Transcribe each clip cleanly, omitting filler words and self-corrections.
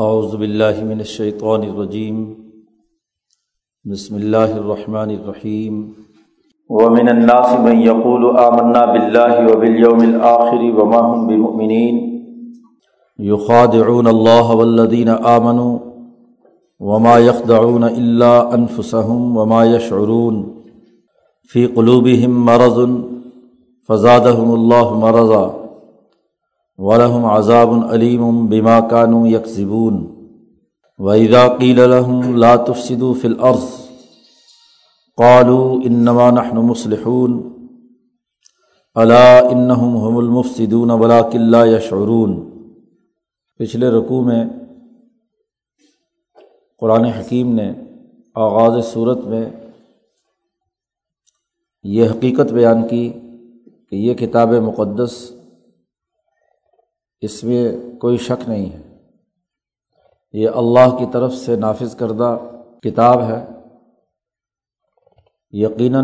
اعوذ باللہ من الشیطان الرجیم بسم اللہ الرحمن الرحیم وَمِنَ النَّاسِ مَن يَقُولُ آمَنَّا بِاللَّهِ وَبِالْيَوْمِ الْآخِرِ وَمَا هُمْ بِمُؤْمِنِينَ يُخَادِعُونَ اللَّهَ وَالَّذِينَ آمَنُوا وَمَا يَخْدَعُونَ إِلَّا أَنفُسَهُمْ وَمَا يَشْعُرُونَ فِي قُلُوبِهِم مَرَضٌ فَزَادَهُمُ اللَّهُ مَرَضًا وَلَهُمْ عَذَابٌ أَلِيمٌ بِمَا كَانُوا يَكْسِبُونَ وَإِذَا قِيلَ لَهُمْ لَا تُفْسِدُوا فِي الْأَرْضِ قالوا انما نحن مصلحون الا انهم هم المفسدون ولكن لا يشعرون۔ پچھلے رکوع میں قرآن حکیم نے آغاز سورت میں یہ حقیقت بیان کی کہ یہ کتاب مقدس، اس میں کوئی شک نہیں ہے، یہ اللہ کی طرف سے نافذ کردہ کتاب ہے۔ یقیناً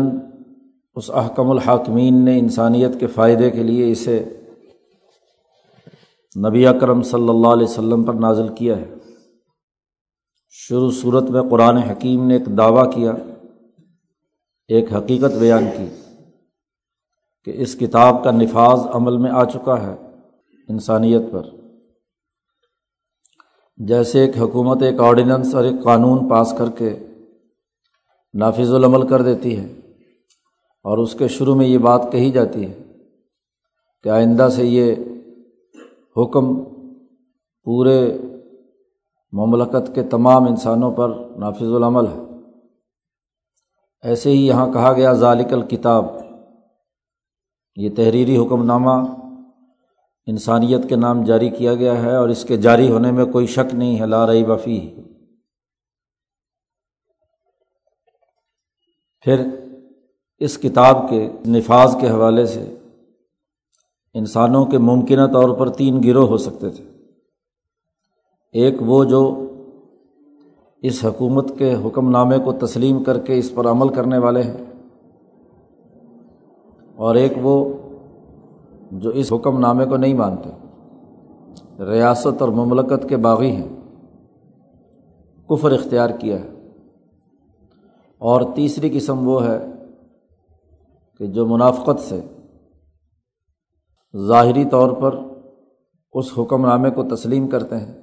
اس احکم الحاکمین نے انسانیت کے فائدے کے لیے اسے نبی اکرم صلی اللہ علیہ وسلم پر نازل کیا ہے۔ شروع صورت میں قرآن حکیم نے ایک دعویٰ کیا، ایک حقیقت بیان کی کہ اس کتاب کا نفاذ عمل میں آ چکا ہے انسانیت پر۔ جیسے ایک حکومت ایک آرڈیننس اور ایک قانون پاس کر کے نافذ العمل کر دیتی ہے، اور اس کے شروع میں یہ بات کہی جاتی ہے کہ آئندہ سے یہ حکم پورے مملکت کے تمام انسانوں پر نافذ العمل ہے، ایسے ہی یہاں کہا گیا ذالک الکتاب، یہ تحریری حکم نامہ انسانیت کے نام جاری کیا گیا ہے اور اس کے جاری ہونے میں کوئی شک نہیں ہے، لا ریب فیہ۔ پھر اس کتاب کے نفاذ کے حوالے سے انسانوں کے ممکنہ طور پر تین گروہ ہو سکتے تھے۔ ایک وہ جو اس حکومت کے حکم نامے کو تسلیم کر کے اس پر عمل کرنے والے ہیں، اور ایک وہ جو اس حکم نامے کو نہیں مانتے، ریاست اور مملکت کے باغی ہیں، کفر اختیار کیا ہے۔ اور تیسری قسم وہ ہے کہ جو منافقت سے ظاہری طور پر اس حکم نامے کو تسلیم کرتے ہیں،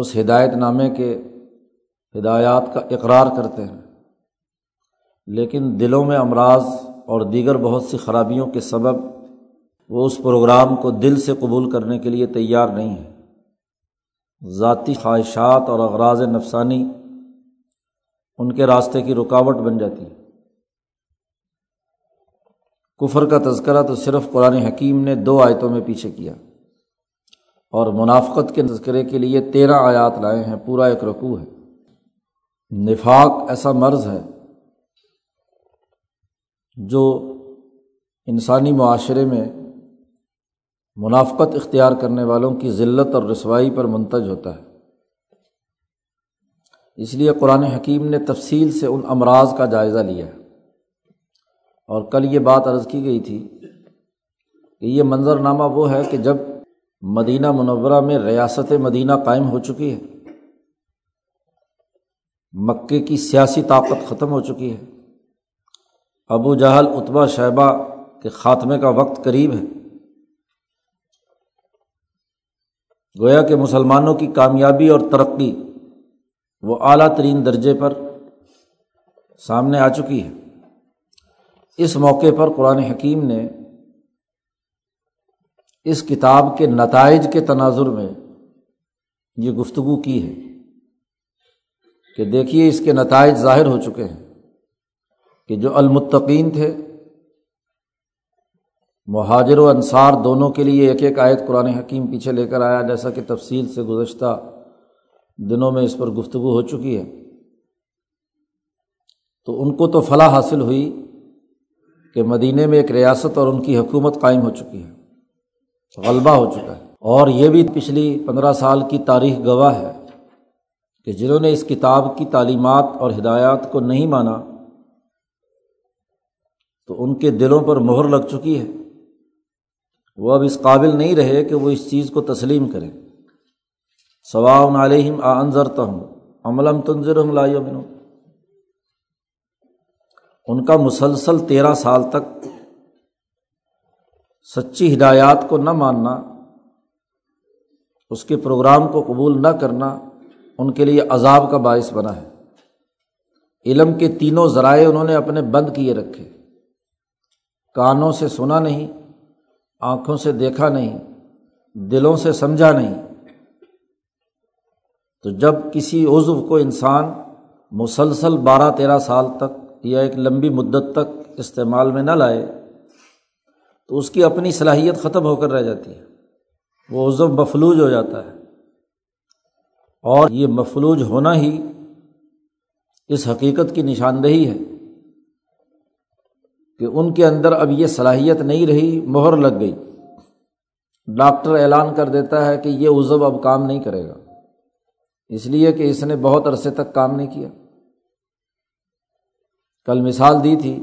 اس ہدایت نامے کے ہدایات کا اقرار کرتے ہیں، لیکن دلوں میں امراض اور دیگر بہت سی خرابیوں کے سبب وہ اس پروگرام کو دل سے قبول کرنے کے لیے تیار نہیں ہیں۔ ذاتی خواہشات اور اغراض نفسانی ان کے راستے کی رکاوٹ بن جاتی ہے۔ کفر کا تذکرہ تو صرف قرآن حکیم نے 2 آیتوں میں پیچھے کیا، اور منافقت کے تذکرے کے لیے 13 آیات لائے ہیں، پورا ایک رکوع ہے۔ نفاق ایسا مرض ہے جو انسانی معاشرے میں منافقت اختیار کرنے والوں کی ذلت اور رسوائی پر منتج ہوتا ہے۔ اس لیے قرآن حکیم نے تفصیل سے ان امراض کا جائزہ لیا ہے، اور کل یہ بات عرض کی گئی تھی کہ یہ منظرنامہ وہ ہے کہ جب مدینہ منورہ میں ریاست مدینہ قائم ہو چکی ہے، مکے کی سیاسی طاقت ختم ہو چکی ہے، ابو جہل، عتبہ، شیبہ کے خاتمے کا وقت قریب ہے، گویا کہ مسلمانوں کی کامیابی اور ترقی وہ اعلیٰ ترین درجے پر سامنے آ چکی ہے۔ اس موقع پر قرآن حکیم نے اس کتاب کے نتائج کے تناظر میں یہ گفتگو کی ہے کہ دیکھیے اس کے نتائج ظاہر ہو چکے ہیں کہ جو المتقین تھے، مہاجر و انصار دونوں کے لیے ایک ایک آیت قرآن حکیم پیچھے لے کر آیا، جیسا کہ تفصیل سے گزشتہ دنوں میں اس پر گفتگو ہو چکی ہے۔ تو ان کو تو فلاح حاصل ہوئی کہ مدینے میں ایک ریاست اور ان کی حکومت قائم ہو چکی ہے، غلبہ ہو چکا ہے۔ اور یہ بھی پچھلی 15 سال کی تاریخ گواہ ہے کہ جنہوں نے اس کتاب کی تعلیمات اور ہدایات کو نہیں مانا تو ان کے دلوں پر مہر لگ چکی ہے، وہ اب اس قابل نہیں رہے کہ وہ اس چیز کو تسلیم کریں۔ سواء علیہم اانذرتہم ام لم تنذرہم لا یؤمنون۔ ان کا مسلسل 13 سال تک سچی ہدایات کو نہ ماننا، اس کے پروگرام کو قبول نہ کرنا ان کے لیے عذاب کا باعث بنا ہے۔ علم کے تینوں ذرائع انہوں نے اپنے بند کیے رکھے، کانوں سے سنا نہیں، آنکھوں سے دیکھا نہیں، دلوں سے سمجھا نہیں۔ تو جب کسی عضو کو انسان مسلسل 12-13 سال تک یا ایک لمبی مدت تک استعمال میں نہ لائے تو اس کی اپنی صلاحیت ختم ہو کر رہ جاتی ہے، وہ عضو مفلوج ہو جاتا ہے، اور یہ مفلوج ہونا ہی اس حقیقت کی نشاندہی ہے کہ ان کے اندر اب یہ صلاحیت نہیں رہی، مہر لگ گئی۔ ڈاکٹر اعلان کر دیتا ہے کہ یہ عضو اب کام نہیں کرے گا، اس لیے کہ اس نے بہت عرصے تک کام نہیں کیا۔ کل مثال دی تھی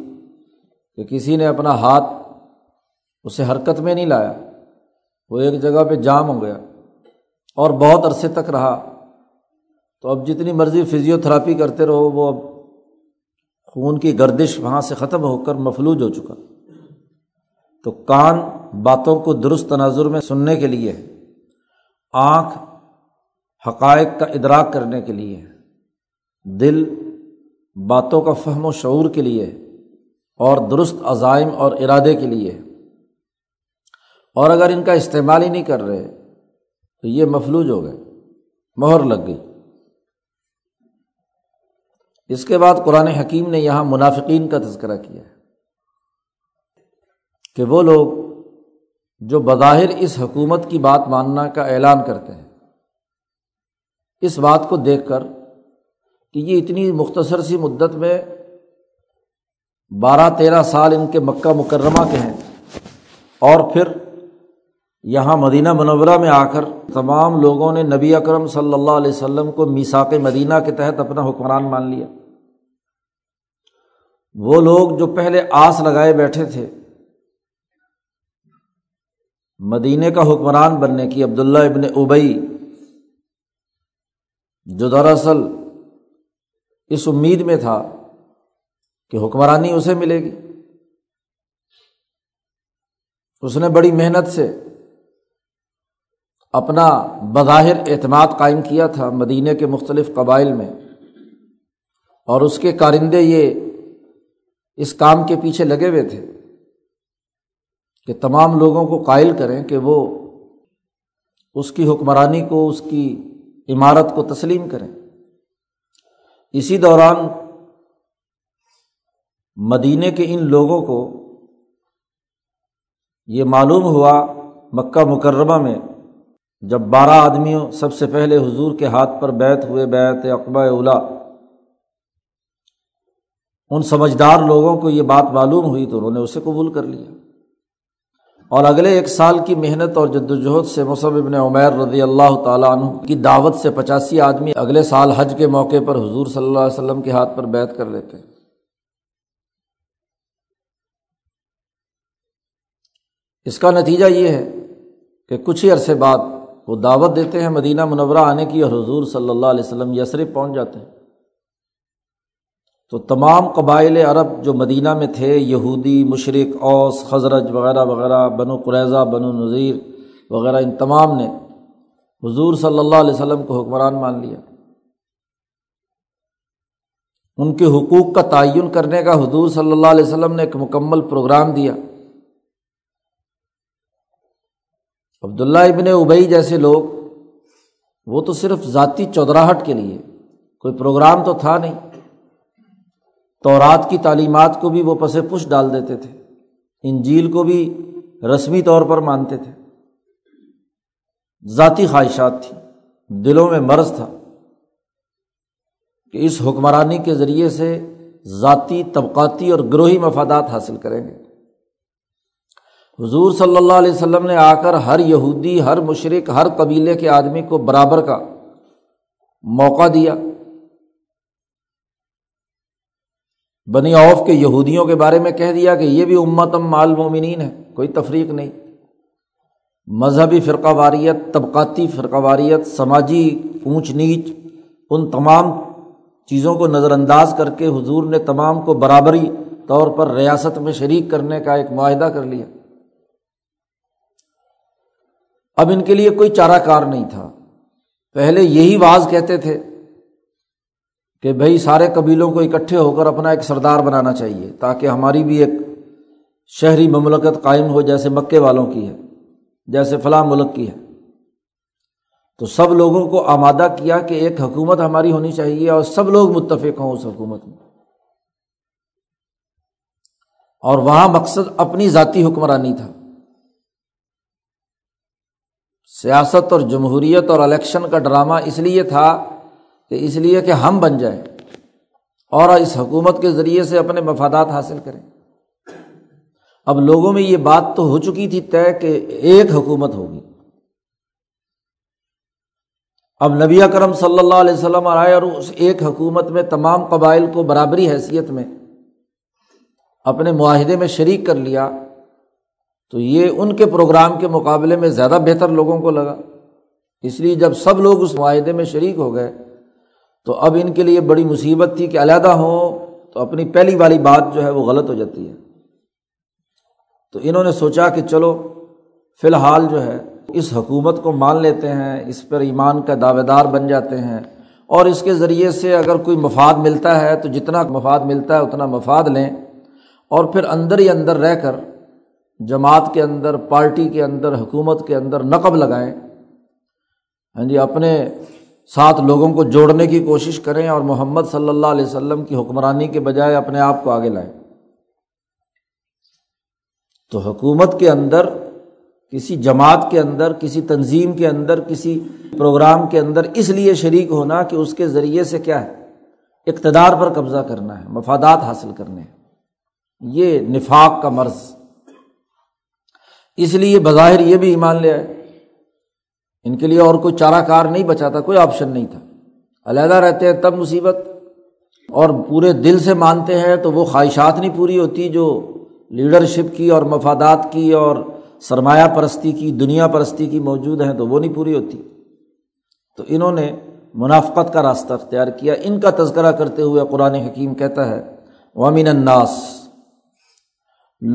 کہ کسی نے اپنا ہاتھ اسے حرکت میں نہیں لایا، وہ ایک جگہ پہ جام ہو گیا اور بہت عرصے تک رہا، تو اب جتنی مرضی فزیوتھراپی کرتے رہو، وہ اب خون کی گردش وہاں سے ختم ہو کر مفلوج ہو چکا۔ تو کان باتوں کو درست تناظر میں سننے کے لیے ہے، آنکھ حقائق کا ادراک کرنے کے لیے ہے، دل باتوں کا فہم و شعور کے لیے اور درست عزائم اور ارادے کے لیے، اور اگر ان کا استعمال ہی نہیں کر رہے تو یہ مفلوج ہو گئے، مہر لگ گئی۔ اس کے بعد قرآن حکیم نے یہاں منافقین کا تذکرہ کیا ہے کہ وہ لوگ جو بظاہر اس حکومت کی بات ماننا کا اعلان کرتے ہیں، اس بات کو دیکھ کر کہ یہ اتنی مختصر سی مدت میں 12-13 سال ان کے مکہ مکرمہ کے ہیں، اور پھر یہاں مدینہ منورہ میں آ کر تمام لوگوں نے نبی اکرم صلی اللہ علیہ وسلم کو میثاق مدینہ کے تحت اپنا حکمران مان لیا۔ وہ لوگ جو پہلے آس لگائے بیٹھے تھے مدینے کا حکمران بننے کی، عبداللہ ابن ابی، جو دراصل اس امید میں تھا کہ حکمرانی اسے ملے گی، اس نے بڑی محنت سے اپنا بظاہر اعتماد قائم کیا تھا مدینے کے مختلف قبائل میں، اور اس کے کارندے یہ اس کام کے پیچھے لگے ہوئے تھے کہ تمام لوگوں کو قائل کریں کہ وہ اس کی حکمرانی کو، اس کی عمارت کو تسلیم کریں۔ اسی دوران مدینے کے ان لوگوں کو یہ معلوم ہوا مکہ مکرمہ میں، جب 12 آدمیوں سب سے پہلے حضور کے ہاتھ پر بیعت ہوئے، بیعت عقبہ اولی، ان سمجھدار لوگوں کو یہ بات معلوم ہوئی تو انہوں نے اسے قبول کر لیا، اور اگلے 1 سال کی محنت اور جدوجہد سے مصعب ابن عمیر رضی اللہ تعالیٰ عنہ کی دعوت سے 85 آدمی اگلے سال حج کے موقع پر حضور صلی اللہ علیہ وسلم کے ہاتھ پر بیعت کر لیتے ہیں۔ اس کا نتیجہ یہ ہے کہ کچھ ہی عرصے بعد وہ دعوت دیتے ہیں مدینہ منورہ آنے کی، اور حضور صلی اللہ علیہ وسلم یثرب پہنچ جاتے ہیں۔ تو تمام قبائل عرب جو مدینہ میں تھے، یہودی، مشرک، اوس، خزرج وغیرہ وغیرہ، بنو قریظہ، بنو نذیر وغیرہ، ان تمام نے حضور صلی اللہ علیہ وسلم کو حکمران مان لیا۔ ان کے حقوق کا تعین کرنے کا حضور صلی اللہ علیہ وسلم نے ایک مکمل پروگرام دیا۔ عبداللہ ابن ابی جیسے لوگ، وہ تو صرف ذاتی چودراہٹ کے لیے، کوئی پروگرام تو تھا نہیں، تورات کی تعلیمات کو بھی وہ پسے پش ڈال دیتے تھے، انجیل کو بھی رسمی طور پر مانتے تھے، ذاتی خواہشات تھیں، دلوں میں مرض تھا کہ اس حکمرانی کے ذریعے سے ذاتی، طبقاتی اور گروہی مفادات حاصل کریں گے۔ حضور صلی اللہ علیہ وسلم نے آ کر ہر یہودی، ہر مشرک، ہر قبیلے کے آدمی کو برابر کا موقع دیا۔ بنی عوف کے یہودیوں کے بارے میں کہہ دیا کہ یہ بھی امۃ مع المؤمنین ہے، کوئی تفریق نہیں، مذہبی فرقہ واریت، طبقاتی فرقہ واریت، سماجی اونچ نیچ، ان تمام چیزوں کو نظر انداز کر کے حضور نے تمام کو برابری طور پر ریاست میں شریک کرنے کا ایک معاہدہ کر لیا۔ اب ان کے لیے کوئی چارہ کار نہیں تھا۔ پہلے یہی واز کہتے تھے کہ بھائی سارے قبیلوں کو اکٹھے ہو کر اپنا ایک سردار بنانا چاہیے تاکہ ہماری بھی ایک شہری مملکت قائم ہو، جیسے مکے والوں کی ہے، جیسے فلاں ملک کی ہے۔ تو سب لوگوں کو آمادہ کیا کہ ایک حکومت ہماری ہونی چاہیے اور سب لوگ متفق ہوں اس حکومت میں، اور وہاں مقصد اپنی ذاتی حکمرانی تھا۔ سیاست اور جمہوریت اور الیکشن کا ڈرامہ اس لیے تھا کہ اس لیے کہ ہم بن جائیں اور اس حکومت کے ذریعے سے اپنے مفادات حاصل کریں۔ اب لوگوں میں یہ بات تو ہو چکی تھی طے کہ ایک حکومت ہوگی۔ اب نبی اکرم صلی اللہ علیہ وسلم آئے اور اس ایک حکومت میں تمام قبائل کو برابری حیثیت میں اپنے معاہدے میں شریک کر لیا، تو یہ ان کے پروگرام کے مقابلے میں زیادہ بہتر لوگوں کو لگا۔ اس لیے جب سب لوگ اس معاہدے میں شریک ہو گئے تو اب ان کے لیے بڑی مصیبت تھی کہ علیحدہ ہوں تو اپنی پہلی والی بات جو ہے وہ غلط ہو جاتی ہے۔ تو انہوں نے سوچا کہ چلو فی الحال جو ہے اس حکومت کو مان لیتے ہیں، اس پر ایمان کا دعوے دار بن جاتے ہیں، اور اس کے ذریعے سے اگر کوئی مفاد ملتا ہے تو جتنا مفاد ملتا ہے اتنا مفاد لیں، اور پھر اندر ہی اندر رہ کر جماعت کے اندر، پارٹی کے اندر، حکومت کے اندر نقب لگائیں، ہاں جی، اپنے ساتھ لوگوں کو جوڑنے کی کوشش کریں اور محمد صلی اللہ علیہ وسلم کی حکمرانی کے بجائے اپنے آپ کو آگے لائیں۔ تو حکومت کے اندر، کسی جماعت کے اندر، کسی تنظیم کے اندر، کسی پروگرام کے اندر اس لیے شریک ہونا کہ اس کے ذریعے سے کیا ہے، اقتدار پر قبضہ کرنا ہے، مفادات حاصل کرنے ہیں۔ یہ نفاق کا مرض۔ اس لیے بظاہر یہ بھی ایمان لے آئے، ان کے لیے اور کوئی چارہ کار نہیں بچا تھا، کوئی آپشن نہیں تھا۔ علیحدہ رہتے ہیں تب مصیبت، اور پورے دل سے مانتے ہیں تو وہ خواہشات نہیں پوری ہوتی جو لیڈرشپ کی اور مفادات کی اور سرمایہ پرستی کی، دنیا پرستی کی موجود ہیں، تو وہ نہیں پوری ہوتی۔ تو انہوں نے منافقت کا راستہ اختیار کیا۔ ان کا تذکرہ کرتے ہوئے قرآن حکیم کہتا ہے وَمِنَ النَّاسِ،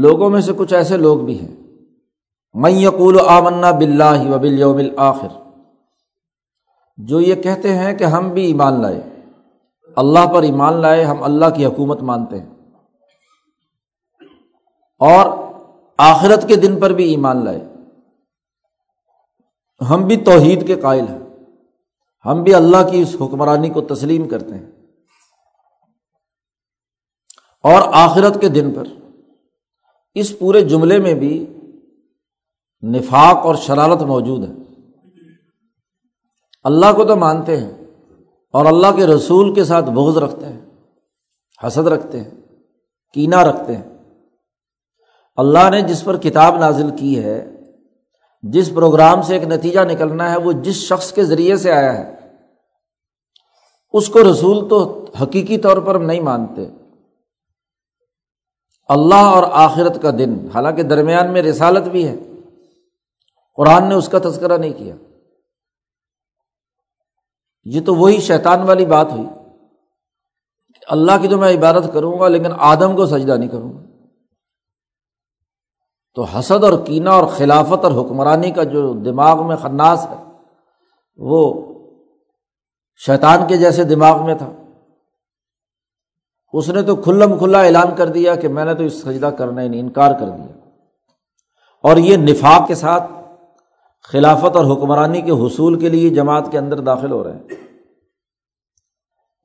لوگوں میں سے کچھ ایسے لوگ بھی ہیں، مَن يَقُولُ آمَنَّا بِاللَّهِ وَبِالْيَوْمِ الْآخِرِ، جو یہ کہتے ہیں کہ ہم بھی ایمان لائے، اللہ پر ایمان لائے، ہم اللہ کی حکومت مانتے ہیں اور آخرت کے دن پر بھی ایمان لائے، ہم بھی توحید کے قائل ہیں، ہم بھی اللہ کی اس حکمرانی کو تسلیم کرتے ہیں اور آخرت کے دن پر۔ اس پورے جملے میں بھی نفاق اور شرارت موجود ہے۔ اللہ کو تو مانتے ہیں اور اللہ کے رسول کے ساتھ بغض رکھتے ہیں، حسد رکھتے ہیں، کینہ رکھتے ہیں۔ اللہ نے جس پر کتاب نازل کی ہے، جس پروگرام سے ایک نتیجہ نکلنا ہے، وہ جس شخص کے ذریعے سے آیا ہے، اس کو رسول تو حقیقی طور پر نہیں مانتے۔ اللہ اور آخرت کا دن، حالانکہ درمیان میں رسالت بھی ہے، قرآن نے اس کا تذکرہ نہیں کیا۔ یہ تو وہی شیطان والی بات ہوئی کہ اللہ کی تو میں عبادت کروں گا لیکن آدم کو سجدہ نہیں کروں گا۔ تو حسد اور کینہ اور خلافت اور حکمرانی کا جو دماغ میں خناس ہے وہ شیطان کے جیسے دماغ میں تھا۔ اس نے تو کھلم کھلا اعلان کر دیا کہ میں نے تو اس سجدہ کرنا ہی نہیں، انکار کر دیا۔ اور یہ نفاق کے ساتھ خلافت اور حکمرانی کے حصول کے لیے جماعت کے اندر داخل ہو رہے ہیں۔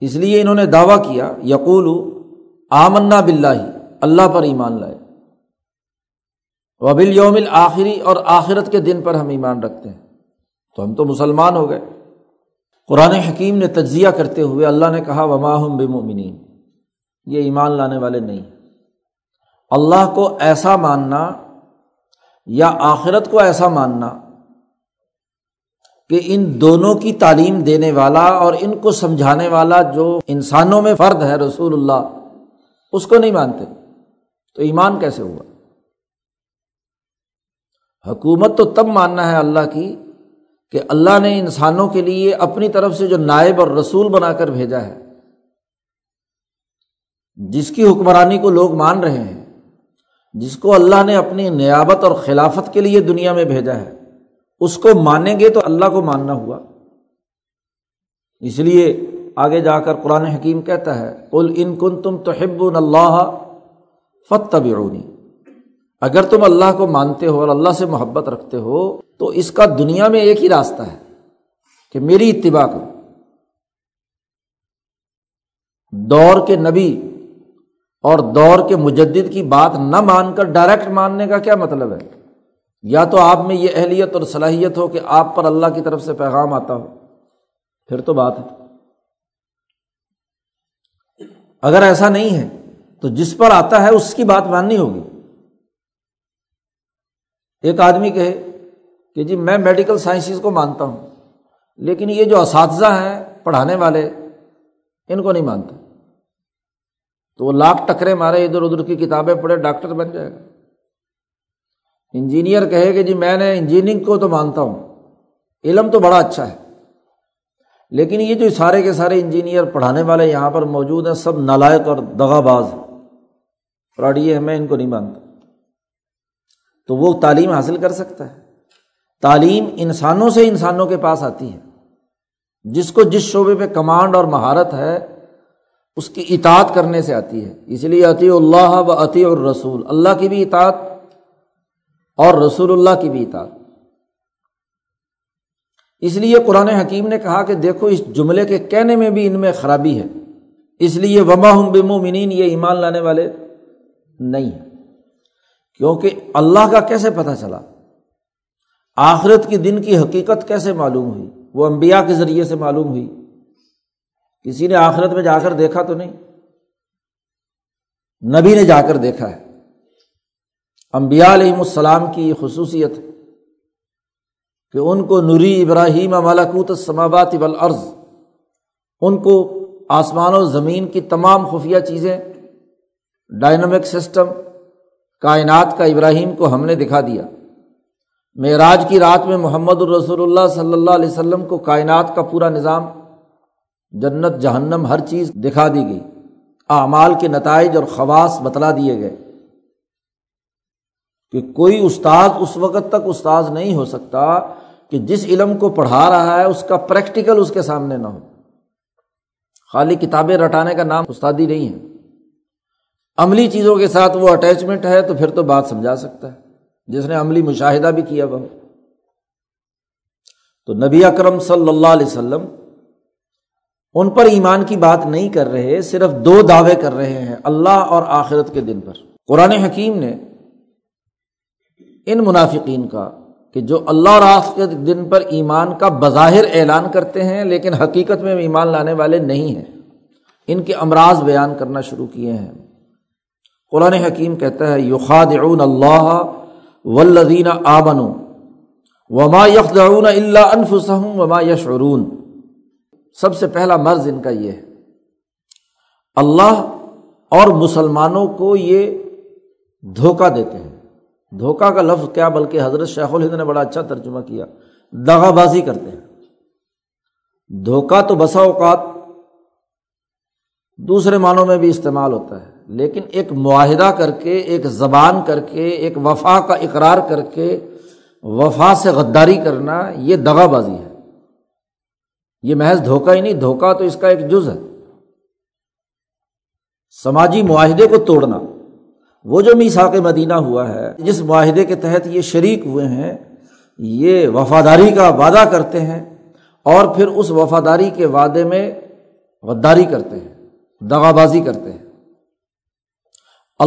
اس لیے انہوں نے دعویٰ کیا یقولوا آمنا باللہ، اللہ پر ایمان لائے، وبالیوم الآخری، اور آخرت کے دن پر ہم ایمان رکھتے ہیں، تو ہم تو مسلمان ہو گئے۔ قرآن حکیم نے تجزیہ کرتے ہوئے اللہ نے کہا وما ہم بمؤمنین، یہ ایمان لانے والے نہیں۔ اللہ کو ایسا ماننا یا آخرت کو ایسا ماننا کہ ان دونوں کی تعلیم دینے والا اور ان کو سمجھانے والا جو انسانوں میں فرد ہے، رسول اللہ، اس کو نہیں مانتے، تو ایمان کیسے ہوا؟ حکومت تو تب ماننا ہے اللہ کی کہ اللہ نے انسانوں کے لیے اپنی طرف سے جو نائب اور رسول بنا کر بھیجا ہے، جس کی حکمرانی کو لوگ مان رہے ہیں، جس کو اللہ نے اپنی نیابت اور خلافت کے لیے دنیا میں بھیجا ہے، اس کو مانیں گے تو اللہ کو ماننا ہوا۔ اس لیے آگے جا کر قرآن حکیم کہتا ہے قُلْ إِن كُنْتُمْ تُحِبُّونَ اللَّهَ فَاتَّبِعُونِي، اگر تم اللہ کو مانتے ہو اور اللہ سے محبت رکھتے ہو تو اس کا دنیا میں ایک ہی راستہ ہے کہ میری اتباع کرو۔ دور کے نبی اور دور کے مجدد کی بات نہ مان کر ڈائریکٹ ماننے کا کیا مطلب ہے؟ یا تو آپ میں یہ اہلیت اور صلاحیت ہو کہ آپ پر اللہ کی طرف سے پیغام آتا ہو، پھر تو بات ہے۔ اگر ایسا نہیں ہے تو جس پر آتا ہے اس کی بات ماننی ہوگی۔ ایک آدمی کہے کہ جی میں میڈیکل سائنسز کو مانتا ہوں، لیکن یہ جو اساتذہ ہیں پڑھانے والے ان کو نہیں مانتا، تو وہ لاکھ ٹکرے مارے، ادھر ادھر کی کتابیں پڑھے، ڈاکٹر بن جائے گا۔ انجینئر کہے کہ جی میں نے انجینئرنگ کو تو مانتا ہوں، علم تو بڑا اچھا ہے، لیکن یہ جو سارے کے سارے انجینئر پڑھانے والے یہاں پر موجود ہیں سب نالائق اور دغا باز ہیں، فراڈی ہے، میں ان کو نہیں مانتا، تو وہ تعلیم حاصل کر سکتا ہے۔ تعلیم انسانوں سے انسانوں کے پاس آتی ہے، جس کو جس شعبے پہ کمانڈ اور مہارت ہے اس کی اطاعت کرنے سے آتی ہے۔ اس لیے اطیع اللہ و اطیع الرسول، اللہ کی بھی اطاعت اور رسول اللہ کی بھی اطاعت۔ اس لیے قرآن حکیم نے کہا کہ دیکھو اس جملے کے کہنے میں بھی ان میں خرابی ہے، اس لیے وما ہم بمؤمنین، یہ ایمان لانے والے نہیں ہیں، کیونکہ اللہ کا کیسے پتہ چلا؟ آخرت کے دن کی حقیقت کیسے معلوم ہوئی؟ وہ انبیاء کے ذریعے سے معلوم ہوئی، کسی نے آخرت میں جا کر دیکھا تو نہیں، نبی نے جا کر دیکھا ہے۔ انبیاء علیہم السلام کی یہ خصوصیت ہے کہ ان کو نوری ابراہیم ملکوت السماوات والارض، ان کو آسمان و زمین کی تمام خفیہ چیزیں، ڈائنامک سسٹم کائنات کا ابراہیم کو ہم نے دکھا دیا۔ معراج کی رات میں محمد الرسول اللہ صلی اللہ علیہ وسلم کو کائنات کا پورا نظام، جنت جہنم ہر چیز دکھا دی گئی، اعمال کے نتائج اور خواص بتلا دیے گئے کہ کوئی استاد اس وقت تک استاد نہیں ہو سکتا کہ جس علم کو پڑھا رہا ہے اس کا پریکٹیکل اس کے سامنے نہ ہو۔ خالی کتابیں رٹانے کا نام استادی نہیں ہے، عملی چیزوں کے ساتھ وہ اٹیچمنٹ ہے تو پھر تو بات سمجھا سکتا ہے، جس نے عملی مشاہدہ بھی کیا وہ۔ تو نبی اکرم صلی اللہ علیہ وسلم ان پر ایمان کی بات نہیں کر رہے، صرف دو دعوے کر رہے ہیں، اللہ اور آخرت کے دن پر۔ قرآن حکیم نے ان منافقین کا کہ جو اللہ اور آخرت کے دن پر ایمان کا بظاہر اعلان کرتے ہیں لیکن حقیقت میں ایمان لانے والے نہیں ہیں، ان کے امراض بیان کرنا شروع کیے ہیں۔ قرآن حکیم کہتا ہے یخادعون اللہ والذین آمنوا وما یخدعون الا انفسهم وما یشعرون۔ سب سے پہلا مرض ان کا یہ ہے، اللہ اور مسلمانوں کو یہ دھوکہ دیتے ہیں۔ دھوکہ کا لفظ کیا، بلکہ حضرت شیخ الہند نے بڑا اچھا ترجمہ کیا، دغا بازی کرتے ہیں۔ دھوکہ تو بسا اوقات دوسرے معنوں میں بھی استعمال ہوتا ہے، لیکن ایک معاہدہ کر کے، ایک زبان کر کے، ایک وفا کا اقرار کر کے وفا سے غداری کرنا، یہ دغا بازی ہے۔ یہ محض دھوکہ ہی نہیں، دھوکہ تو اس کا ایک جز ہے۔ سماجی معاہدے کو توڑنا، وہ جو میثاق مدینہ ہوا ہے، جس معاہدے کے تحت یہ شریک ہوئے ہیں، یہ وفاداری کا وعدہ کرتے ہیں اور پھر اس وفاداری کے وعدے میں غداری کرتے ہیں، دغا بازی کرتے ہیں،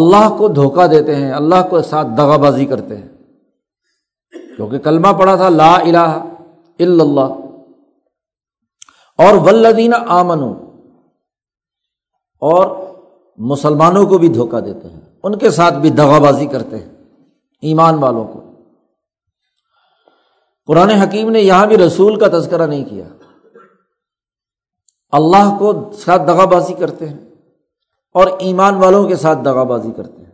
اللہ کو دھوکہ دیتے ہیں، اللہ کو ساتھ دغا بازی کرتے ہیں۔ کیونکہ کلمہ پڑھا تھا لا الہ الا اللہ، اور والذین آمنوا، اور مسلمانوں کو بھی دھوکہ دیتے ہیں، ان کے ساتھ بھی دغا بازی کرتے ہیں، ایمان والوں کو۔ قرآن حکیم نے یہاں بھی رسول کا تذکرہ نہیں کیا۔ اللہ کو ساتھ دغا بازی کرتے ہیں اور ایمان والوں کے ساتھ دغا بازی کرتے ہیں۔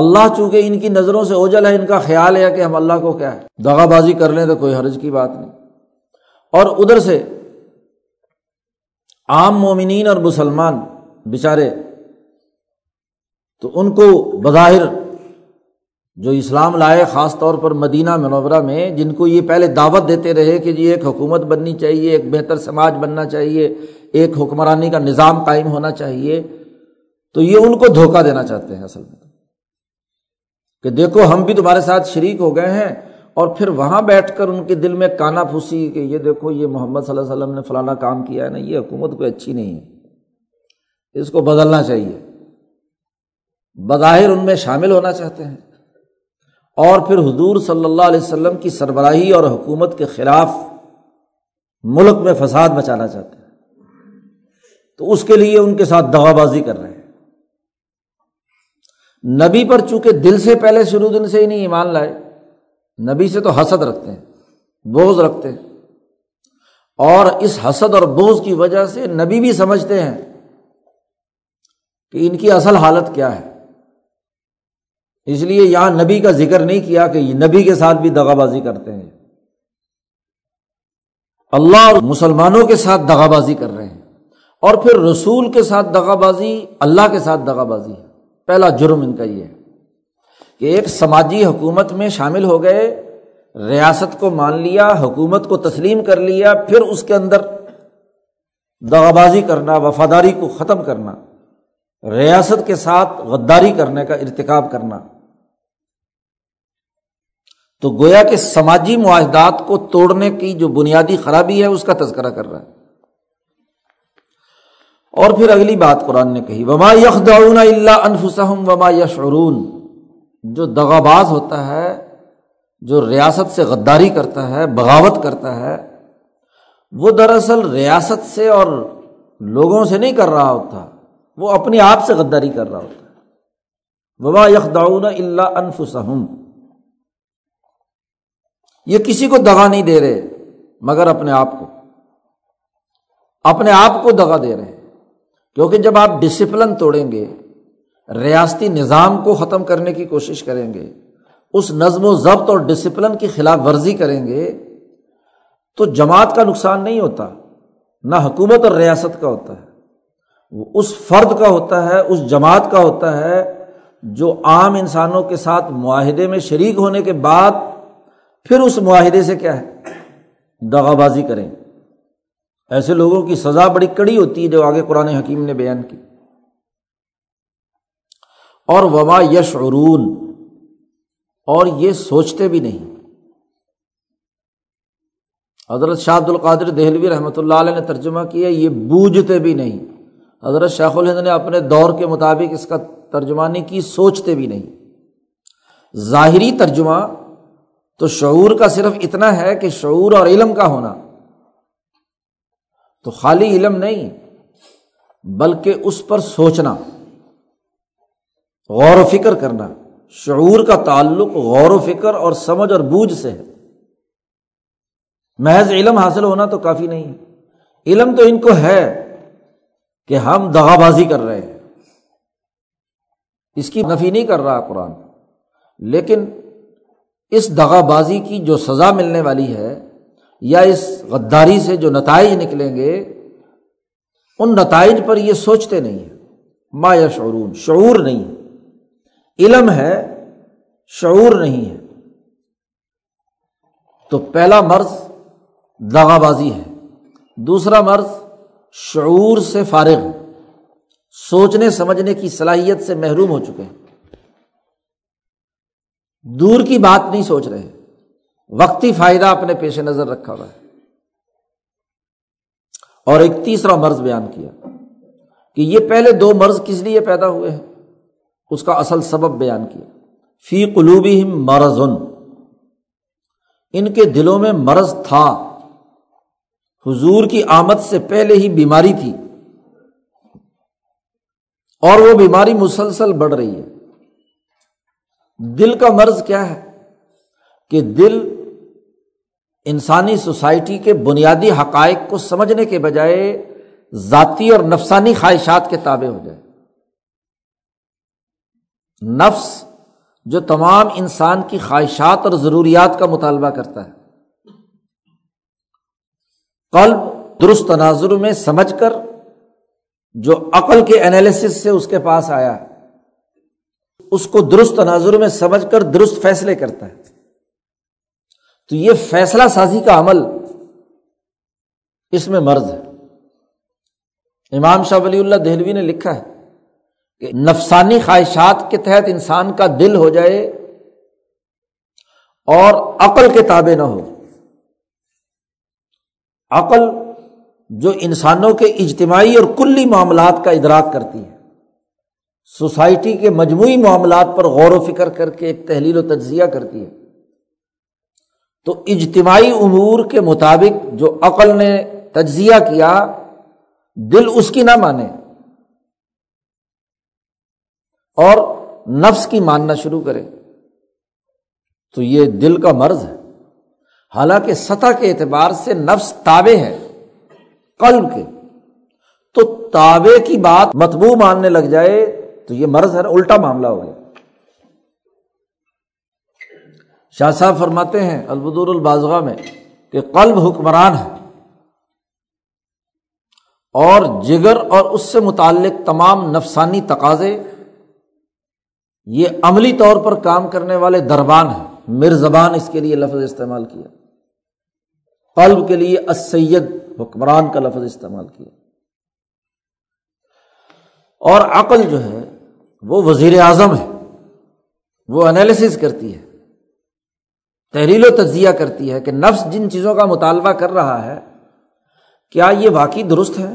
اللہ چونکہ ان کی نظروں سے اوجھل ہے، ان کا خیال ہے کہ ہم اللہ کو کیا ہے، دغا بازی کر لیں تو کوئی حرج کی بات نہیں۔ اور ادھر سے عام مومنین اور مسلمان بیچارے تو ان کو بظاہر جو اسلام لائے، خاص طور پر مدینہ منورہ میں، جن کو یہ پہلے دعوت دیتے رہے کہ جی ایک حکومت بننی چاہیے، ایک بہتر سماج بننا چاہیے، ایک حکمرانی کا نظام قائم ہونا چاہیے، تو یہ ان کو دھوکہ دینا چاہتے ہیں اصل میں، کہ دیکھو ہم بھی تمہارے ساتھ شریک ہو گئے ہیں۔ اور پھر وہاں بیٹھ کر ان کے دل میں کانا پھوسی کہ یہ دیکھو یہ محمد صلی اللہ علیہ وسلم نے فلانا کام کیا ہے نا، یہ حکومت کوئی اچھی نہیں ہے، اس کو بدلنا چاہیے، بظاہر ان میں شامل ہونا چاہتے ہیں۔ اور پھر حضور صلی اللہ علیہ وسلم کی سربراہی اور حکومت کے خلاف ملک میں فساد مچانا چاہتے ہیں، تو اس کے لیے ان کے ساتھ دغا بازی کر رہے ہیں۔ نبی پر چونکہ دل سے پہلے شروع دن سے ہی نہیں ایمان لائے، نبی سے تو حسد رکھتے ہیں، بغض رکھتے ہیں، اور اس حسد اور بغض کی وجہ سے نبی بھی سمجھتے ہیں کہ ان کی اصل حالت کیا ہے، اس لیے یہاں نبی کا ذکر نہیں کیا کہ یہ نبی کے ساتھ بھی دغا بازی کرتے ہیں، اللہ اور مسلمانوں کے ساتھ دغا بازی کر رہے ہیں۔ اور پھر رسول کے ساتھ دغا بازی اللہ کے ساتھ دغا بازی ہے، پہلا جرم ان کا یہ ہے کہ ایک سماجی حکومت میں شامل ہو گئے، ریاست کو مان لیا، حکومت کو تسلیم کر لیا، پھر اس کے اندر دغا بازی کرنا، وفاداری کو ختم کرنا، ریاست کے ساتھ غداری کرنے کا ارتکاب کرنا، تو گویا کہ سماجی معاہدات کو توڑنے کی جو بنیادی خرابی ہے اس کا تذکرہ کر رہا ہے۔ اور پھر اگلی بات قرآن نے کہی، وما یخدعون الا انفسهم وما یشعرون، جو دغا باز ہوتا ہے، جو ریاست سے غداری کرتا ہے، بغاوت کرتا ہے، وہ دراصل ریاست سے اور لوگوں سے نہیں کر رہا ہوتا، وہ اپنے آپ سے غداری کر رہا ہوتا ہے۔ وما یخدعون الا انفسهم، یہ کسی کو دغا نہیں دے رہے مگر اپنے آپ کو، اپنے آپ کو دغا دے رہے ہیں، کیونکہ جب آپ ڈسپلن توڑیں گے، ریاستی نظام کو ختم کرنے کی کوشش کریں گے، اس نظم و ضبط اور ڈسپلن کی خلاف ورزی کریں گے، تو جماعت کا نقصان نہیں ہوتا، نہ حکومت اور ریاست کا ہوتا ہے، وہ اس فرد کا ہوتا ہے، اس جماعت کا ہوتا ہے جو عام انسانوں کے ساتھ معاہدے میں شریک ہونے کے بعد پھر اس معاہدے سے کیا ہے، دغا بازی کریں۔ ایسے لوگوں کی سزا بڑی کڑی ہوتی ہے جو آگے قرآن حکیم نے بیان کی۔ اور وما یشعرون، اور یہ سوچتے بھی نہیں۔ حضرت شاہ عبد القادر دہلوی رحمۃ اللہ علیہ نے ترجمہ کیا، یہ بوجھتے بھی نہیں۔ حضرت شیخ الہند نے اپنے دور کے مطابق اس کا ترجمہ نہیں کی، سوچتے بھی نہیں۔ ظاہری ترجمہ تو شعور کا صرف اتنا ہے کہ شعور اور علم کا ہونا، تو خالی علم نہیں بلکہ اس پر سوچنا، غور و فکر کرنا۔ شعور کا تعلق غور و فکر اور سمجھ اور بوجھ سے ہے، محض علم حاصل ہونا تو کافی نہیں ہے۔ علم تو ان کو ہے کہ ہم دغا بازی کر رہے ہیں، اس کی نفی نہیں کر رہا قرآن، لیکن اس دغا بازی کی جو سزا ملنے والی ہے یا اس غداری سے جو نتائج نکلیں گے، ان نتائج پر یہ سوچتے نہیں ہیں۔ ما یشعرون، شعور نہیں ہے، علم ہے شعور نہیں ہے، تو پہلا مرض دغا بازی ہے۔ دوسرا مرض شعور سے فارغ، سوچنے سمجھنے کی صلاحیت سے محروم ہو چکے ہیں، دور کی بات نہیں سوچ رہے، وقتی فائدہ اپنے پیش نظر رکھا ہوا ہے۔ اور ایک تیسرا مرض بیان کیا کہ یہ پہلے دو مرض کس لیے پیدا ہوئے ہیں، اس کا اصل سبب بیان کیا۔ فی قلوبہم مرض، ان کے دلوں میں مرض تھا، حضور کی آمد سے پہلے ہی بیماری تھی اور وہ بیماری مسلسل بڑھ رہی ہے۔ دل کا مرض کیا ہے کہ دل انسانی سوسائٹی کے بنیادی حقائق کو سمجھنے کے بجائے ذاتی اور نفسانی خواہشات کے تابع ہو جائے۔ نفس جو تمام انسان کی خواہشات اور ضروریات کا مطالبہ کرتا ہے۔ قلب درست تناظر میں سمجھ کر جو عقل کے انالیسس سے اس کے پاس آیا ہے اس کو درست تناظر میں سمجھ کر درست فیصلے کرتا ہے، تو یہ فیصلہ سازی کا عمل اس میں مرض ہے۔ امام شاہ ولی اللہ دہلوی نے لکھا ہے کہ نفسانی خواہشات کے تحت انسان کا دل ہو جائے اور عقل کے تابع نہ ہو۔ عقل جو انسانوں کے اجتماعی اور کلی معاملات کا ادراک کرتی ہے، سوسائٹی کے مجموعی معاملات پر غور و فکر کر کے ایک تحلیل و تجزیہ کرتی ہے، تو اجتماعی امور کے مطابق جو عقل نے تجزیہ کیا دل اس کی نہ مانے اور نفس کی ماننا شروع کرے، تو یہ دل کا مرض ہے۔ حالانکہ سطح کے اعتبار سے نفس تابع ہے قلب کے، تو تابع کی بات مطبوع ماننے لگ جائے تو یہ مرض ہے، الٹا معاملہ ہو گیا۔ شاہ صاحب فرماتے ہیں البدور البازغہ میں کہ قلب حکمران ہے اور جگر اور اس سے متعلق تمام نفسانی تقاضے یہ عملی طور پر کام کرنے والے دربان ہیں۔ مرزبان اس کے لیے لفظ استعمال کیا، قلب کے لیے السید حکمران کا لفظ استعمال کیا، اور عقل جو ہے وہ وزیر اعظم ہے، وہ انالیسس کرتی ہے، تحلیل و تجزیہ کرتی ہے کہ نفس جن چیزوں کا مطالبہ کر رہا ہے کیا یہ واقعی درست ہے،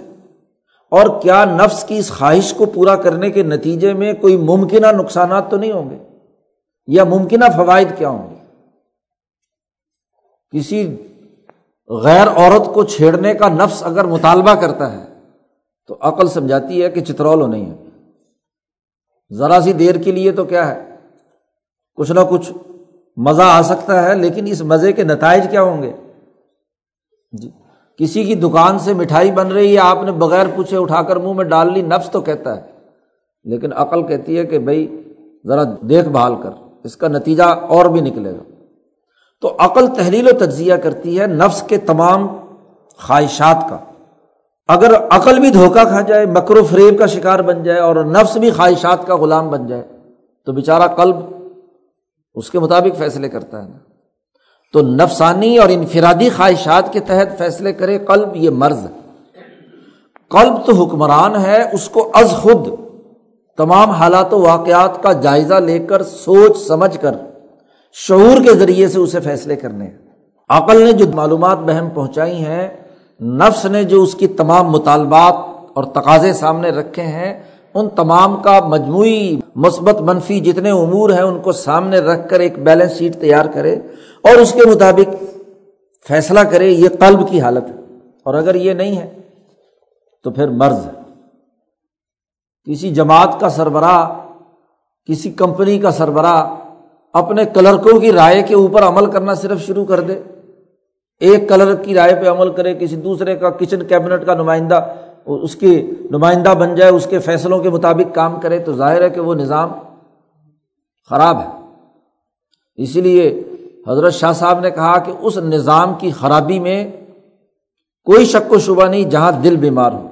اور کیا نفس کی اس خواہش کو پورا کرنے کے نتیجے میں کوئی ممکنہ نقصانات تو نہیں ہوں گے یا ممکنہ فوائد کیا ہوں گے۔ کسی غیر عورت کو چھیڑنے کا نفس اگر مطالبہ کرتا ہے تو عقل سمجھاتی ہے کہ چترول ہو نہیں ہے، ذرا سی دیر کے لیے تو کیا ہے کچھ نہ کچھ مزہ آ سکتا ہے، لیکن اس مزے کے نتائج کیا ہوں گے۔ جی کسی کی دکان سے مٹھائی بن رہی ہے، آپ نے بغیر پوچھے اٹھا کر منہ میں ڈال لی، نفس تو کہتا ہے، لیکن عقل کہتی ہے کہ بھائی ذرا دیکھ بھال کر اس کا نتیجہ اور بھی نکلے گا۔ تو عقل تحلیل و تجزیہ کرتی ہے نفس کے تمام خواہشات کا، اگر عقل بھی دھوکہ کھا جائے، مکر و فریب کا شکار بن جائے اور نفس بھی خواہشات کا غلام بن جائے تو بیچارہ قلب اس کے مطابق فیصلے کرتا ہے نا۔ تو نفسانی اور انفرادی خواہشات کے تحت فیصلے کرے قلب، یہ مرض ہے۔ قلب تو حکمران ہے، اس کو از خود تمام حالات و واقعات کا جائزہ لے کر سوچ سمجھ کر شعور کے ذریعے سے اسے فیصلے کرنے ہیں۔ عقل نے جو معلومات بہم پہنچائی ہیں، نفس نے جو اس کی تمام مطالبات اور تقاضے سامنے رکھے ہیں، ان تمام کا مجموعی مثبت منفی جتنے امور ہیں ان کو سامنے رکھ کر ایک بیلنس شیٹ تیار کرے اور اس کے مطابق فیصلہ کرے، یہ قلب کی حالت ہے۔ اور اگر یہ نہیں ہے تو پھر مرض ہے۔ کسی جماعت کا سربراہ، کسی کمپنی کا سربراہ اپنے کلرکوں کی رائے کے اوپر عمل کرنا صرف شروع کر دے، ایک کلرک کی رائے پہ عمل کرے، کسی دوسرے کا کچن کیبنٹ کا نمائندہ اس کی نمائندہ بن جائے، اس کے فیصلوں کے مطابق کام کرے، تو ظاہر ہے کہ وہ نظام خراب ہے۔ اسی لیے حضرت شاہ صاحب نے کہا کہ اس نظام کی خرابی میں کوئی شک و شبہ نہیں جہاں دل بیمار ہو۔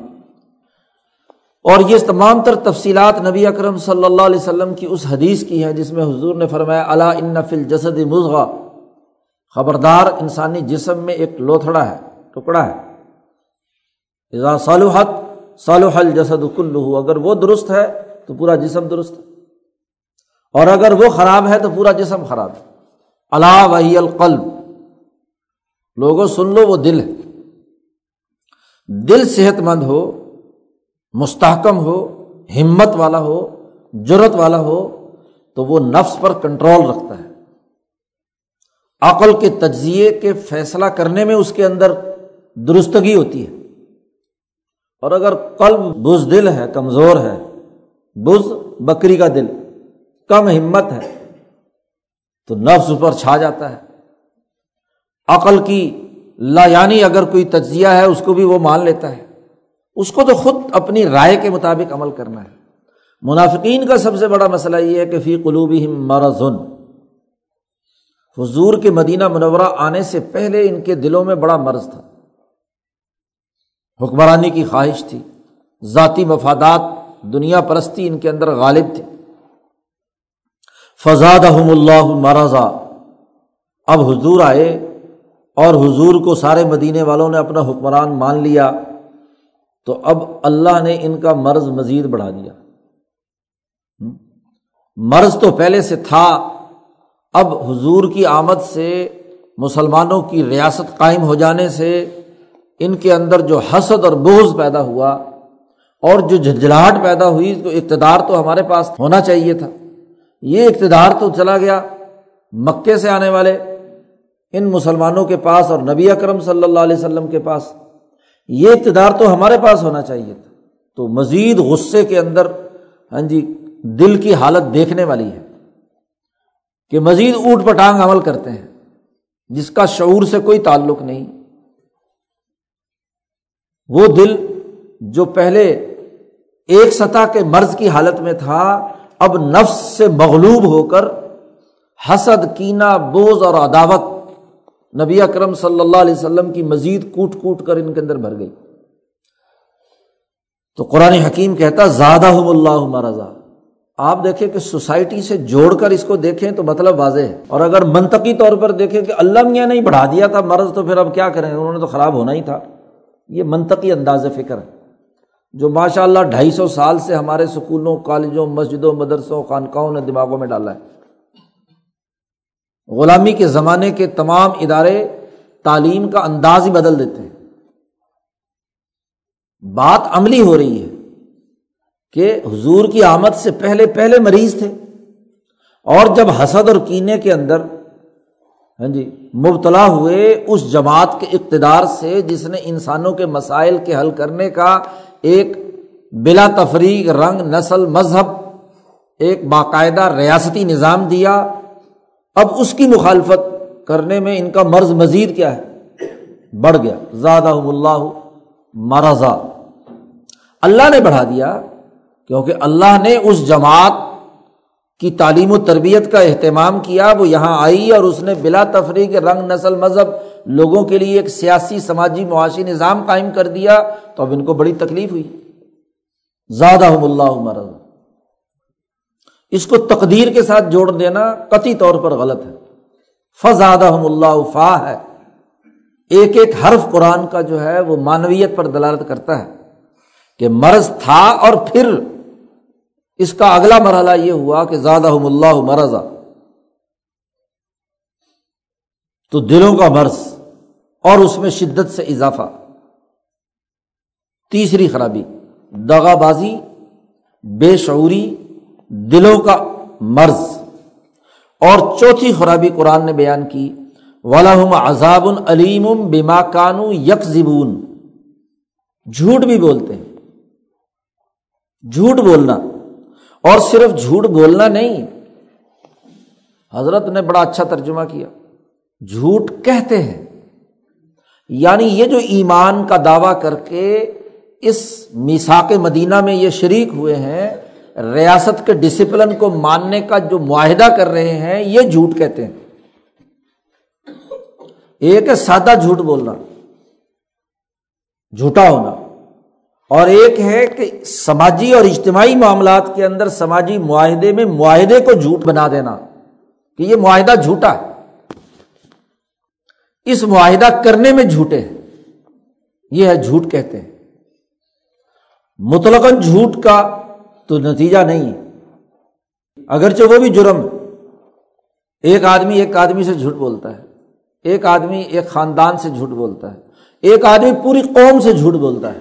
اور یہ تمام تر تفصیلات نبی اکرم صلی اللہ علیہ وسلم کی اس حدیث کی ہے جس میں حضور نے فرمایا الا ان فی الجسد مضغہ، خبردار انسانی جسم میں ایک لوتھڑا ہے، ٹکڑا ہے، اذا صلحت صلح الجسد کلہ، اگر وہ درست ہے تو پورا جسم درست ہے، اور اگر وہ خراب ہے تو پورا جسم خراب ہے۔ الا وہی القلب، لوگوں سن لو، وہ دل ہے۔ دل صحت مند ہو، مستحکم ہو، ہمت والا ہو، جرت والا ہو، تو وہ نفس پر کنٹرول رکھتا ہے، عقل کے تجزیے کے فیصلہ کرنے میں اس کے اندر درستگی ہوتی ہے۔ اور اگر قلب بزدل ہے، کمزور ہے، بز بکری کا دل، کم ہمت ہے، تو نفس پر چھا جاتا ہے، عقل کی لا یعنی اگر کوئی تجزیہ ہے اس کو بھی وہ مان لیتا ہے، اس کو تو خود اپنی رائے کے مطابق عمل کرنا ہے۔ منافقین کا سب سے بڑا مسئلہ یہ ہے کہ فی قلوبہم مرض، حضور کے مدینہ منورہ آنے سے پہلے ان کے دلوں میں بڑا مرض تھا، حکمرانی کی خواہش تھی، ذاتی مفادات، دنیا پرستی ان کے اندر غالب تھی۔ فزادہم اللہ مرضا، اب حضور آئے اور حضور کو سارے مدینے والوں نے اپنا حکمران مان لیا، تو اب اللہ نے ان کا مرض مزید بڑھا دیا۔ مرض تو پہلے سے تھا، اب حضور کی آمد سے، مسلمانوں کی ریاست قائم ہو جانے سے ان کے اندر جو حسد اور بغض پیدا ہوا اور جو جھنجھلاہٹ پیدا ہوئی، تو اقتدار تو ہمارے پاس ہونا چاہیے تھا، یہ اقتدار تو چلا گیا مکے سے آنے والے ان مسلمانوں کے پاس اور نبی اکرم صلی اللہ علیہ وسلم کے پاس، یہ اقتدار تو ہمارے پاس ہونا چاہیے تھا۔ تو مزید غصے کے اندر دل کی حالت دیکھنے والی ہے کہ مزید اوٹ پٹانگ عمل کرتے ہیں جس کا شعور سے کوئی تعلق نہیں۔ وہ دل جو پہلے ایک سطح کے مرض کی حالت میں تھا، اب نفس سے مغلوب ہو کر حسد، کینہ، بغض اور عداوت نبی اکرم صلی اللہ علیہ وسلم کی مزید کوٹ کوٹ کر ان کے اندر بھر گئی۔ تو قرآن حکیم کہتا زادہم اللہ مرضا۔ آپ دیکھیں کہ سوسائٹی سے جوڑ کر اس کو دیکھیں تو مطلب واضح ہے، اور اگر منطقی طور پر دیکھیں کہ اللہ میاں نے بڑھا دیا تھا مرض، تو پھر اب کیا کریں، انہوں نے تو خراب ہونا ہی تھا۔ یہ منطقی انداز فکر ہے جو ماشاء اللہ 250 سال سے ہمارے سکولوں، کالجوں، مسجدوں، مدرسوں، خانقاہوں نے دماغوں میں ڈالا ہے۔ غلامی کے زمانے کے تمام ادارے تعلیم کا انداز ہی بدل دیتے ہیں۔ بات عملی ہو رہی ہے کہ حضور کی آمد سے پہلے پہلے مریض تھے، اور جب حسد اور کینے کے اندر مبتلا ہوئے اس جماعت کے اقتدار سے جس نے انسانوں کے مسائل کے حل کرنے کا ایک بلا تفریق رنگ، نسل، مذہب، ایک باقاعدہ ریاستی نظام دیا، اب اس کی مخالفت کرنے میں ان کا مرض مزید کیا ہے، بڑھ گیا۔ زادہم اللہ مرضا، اللہ نے بڑھا دیا، کیونکہ اللہ نے اس جماعت کی تعلیم و تربیت کا اہتمام کیا، وہ یہاں آئی اور اس نے بلا تفریق رنگ، نسل، مذہب لوگوں کے لیے ایک سیاسی، سماجی، معاشی نظام قائم کر دیا، تو اب ان کو بڑی تکلیف ہوئی۔ زادہم اللہ مرضا، اس کو تقدیر کے ساتھ جوڑ دینا قطعی طور پر غلط ہے۔ فزادہم اللہ، فا ہے، ایک ایک حرف قرآن کا جو ہے وہ معنویت پر دلالت کرتا ہے کہ مرض تھا، اور پھر اس کا اگلا مرحلہ یہ ہوا کہ زادہم اللہ مرضا، تو دلوں کا مرض اور اس میں شدت سے اضافہ۔ تیسری خرابی دغا بازی، بے شعوری، دلوں کا مرض۔ اور چوتھی خرابی قرآن نے بیان کی وَلَهُمْ عَذَابٌ عَلِيمٌ بِمَا كَانُوا يَكْذِبُونَ، جھوٹ بھی بولتے ہیں، جھوٹ بولنا، اور صرف جھوٹ بولنا نہیں، حضرت نے بڑا اچھا ترجمہ کیا، جھوٹ کہتے ہیں، یعنی یہ جو ایمان کا دعویٰ کر کے اس میثاق مدینہ میں یہ شریک ہوئے ہیں، ریاست کے ڈسپلن کو ماننے کا جو معاہدہ کر رہے ہیں، یہ جھوٹ کہتے ہیں۔ ایک ہے سادہ جھوٹ بولنا، جھوٹا ہونا، اور ایک ہے کہ سماجی اور اجتماعی معاملات کے اندر، سماجی معاہدے میں معاہدے کو جھوٹ بنا دینا کہ یہ معاہدہ جھوٹا ہے، اس معاہدہ کرنے میں جھوٹے ہیں، یہ ہے جھوٹ کہتے ہیں۔ مطلقاً جھوٹ کا تو نتیجہ نہیں ہے، اگرچہ وہ بھی جرم ہے۔ ایک آدمی سے جھوٹ بولتا ہے، ایک آدمی ایک خاندان سے جھوٹ بولتا ہے، ایک آدمی پوری قوم سے جھوٹ بولتا ہے،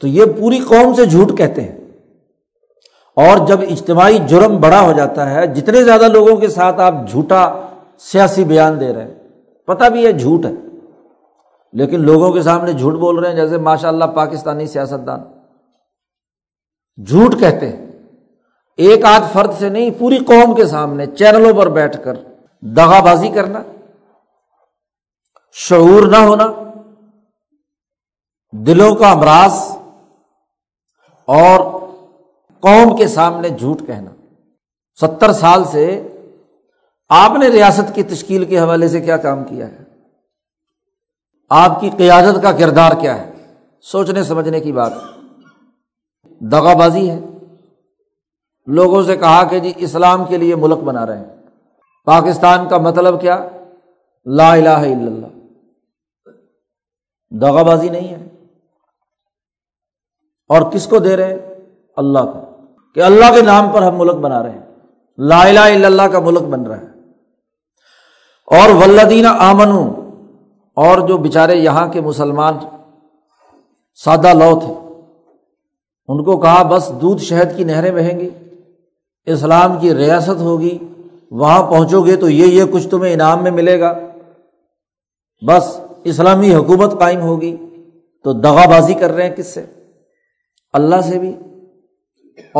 تو یہ پوری قوم سے جھوٹ کہتے ہیں۔ اور جب اجتماعی جرم بڑا ہو جاتا ہے، جتنے زیادہ لوگوں کے ساتھ آپ جھوٹا سیاسی بیان دے رہے ہیں، پتہ بھی ہے جھوٹ ہے، لیکن لوگوں کے سامنے جھوٹ بول رہے ہیں، جیسے ماشاء اللہ پاکستانی سیاستدان جھوٹ کہتے ہیں، ایک آدھ فرد سے نہیں، پوری قوم کے سامنے چینلوں پر بیٹھ کر دغا بازی کرنا، شعور نہ ہونا، دلوں کا امراض، اور قوم کے سامنے جھوٹ کہنا۔ 70 سال سے آپ نے ریاست کی تشکیل کے حوالے سے کیا کام کیا ہے؟ آپ کی قیادت کا کردار کیا ہے؟ سوچنے سمجھنے کی بات ہے۔ دغا بازی ہے، لوگوں سے کہا کہ جی اسلام کے لیے ملک بنا رہے ہیں، پاکستان کا مطلب کیا؟ لا الہ الا اللہ۔ دغا بازی نہیں ہے، اور کس کو دے رہے ہیں؟ اللہ کو، کہ اللہ کے نام پر ہم ملک بنا رہے ہیں، لا الہ الا اللہ کا ملک بن رہا ہے۔ اور والذین آمنوا، اور جو بیچارے یہاں کے مسلمان سادہ لو تھے، ان کو کہا بس دودھ شہد کی نہریں بہیں گی، اسلام کی ریاست ہوگی، وہاں پہنچو گے تو یہ کچھ تمہیں انعام میں ملے گا، بس اسلامی حکومت قائم ہوگی۔ تو دغا بازی کر رہے ہیں کس سے؟ اللہ سے بھی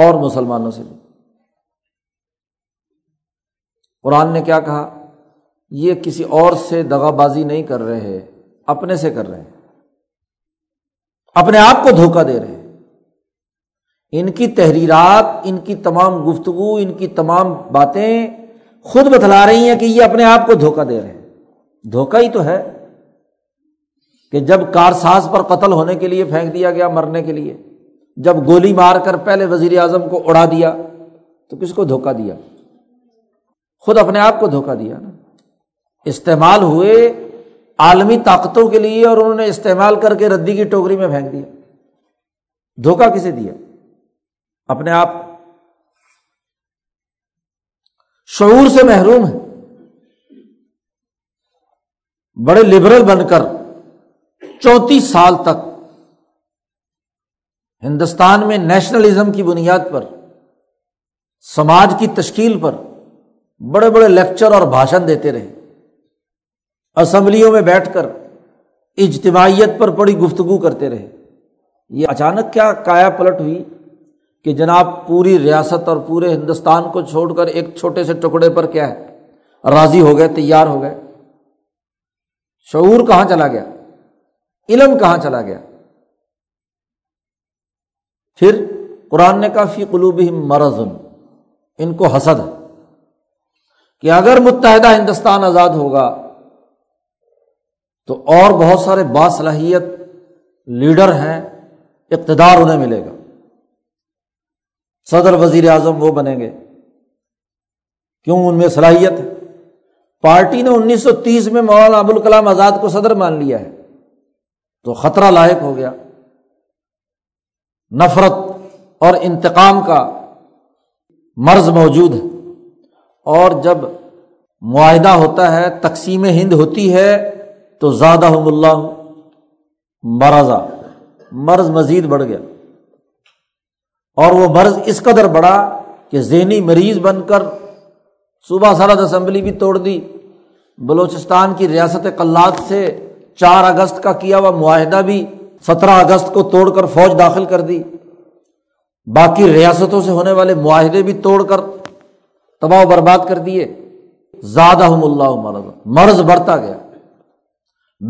اور مسلمانوں سے بھی۔ قرآن نے کیا کہا؟ یہ کسی اور سے دغا بازی نہیں کر رہے، اپنے سے کر رہے ہیں، اپنے آپ کو دھوکہ دے رہے ہیں۔ ان کی تحریرات، ان کی تمام گفتگو، ان کی تمام باتیں خود بتلا رہی ہیں کہ یہ اپنے آپ کو دھوکہ دے رہے ہیں۔ دھوکہ ہی تو ہے کہ جب کارساز پر قتل ہونے کے لیے پھینک دیا گیا، مرنے کے لیے، جب گولی مار کر پہلے وزیر اعظم کو اڑا دیا، تو کس کو دھوکہ دیا؟ خود اپنے آپ کو دھوکہ دیا نا۔ استعمال ہوئے عالمی طاقتوں کے لیے، اور انہوں نے استعمال کر کے ردی کی ٹوکری میں پھینک دیا۔ دھوکہ کسے دیا؟ اپنے آپ۔ شعور سے محروم ہے، بڑے لبرل بن کر 34 سال تک ہندوستان میں نیشنلزم کی بنیاد پر، سماج کی تشکیل پر بڑے بڑے لیکچر اور بھاشن دیتے رہے، اسمبلیوں میں بیٹھ کر اجتماعیت پر بڑی گفتگو کرتے رہے۔ یہ اچانک کیا کایا پلٹ ہوئی کہ جناب پوری ریاست اور پورے ہندوستان کو چھوڑ کر ایک چھوٹے سے ٹکڑے پر کیا ہے، راضی ہو گئے، تیار ہو گئے۔ شعور کہاں چلا گیا؟ علم کہاں چلا گیا؟ پھر قرآن نے کہا فی قلوبہم مرض، ان کو حسد ہے کہ اگر متحدہ ہندوستان آزاد ہوگا تو اور بہت سارے باصلاحیت لیڈر ہیں، اقتدار انہیں ملے گا، صدر وزیر اعظم وہ بنیں گے، کیوں ان میں صلاحیت ہے۔ پارٹی نے 1930 میں مولانا ابوالکلام آزاد کو صدر مان لیا ہے، تو خطرہ لاحق ہو گیا، نفرت اور انتقام کا مرض موجود ہے۔ اور جب معاہدہ ہوتا ہے، تقسیم ہند ہوتی ہے، تو زادہم اللہ مرضا، مرض مزید بڑھ گیا، اور وہ مرض اس قدر بڑا کہ ذہنی مریض بن کر صوبہ سرحد اسمبلی بھی توڑ دی، بلوچستان کی ریاست قلات سے 4 اگست کا کیا ہوا معاہدہ بھی 17 اگست کو توڑ کر فوج داخل کر دی، باقی ریاستوں سے ہونے والے معاہدے بھی توڑ کر تباہ و برباد کر دیے۔ زادہم اللہ مرضا، مرض بڑھتا گیا۔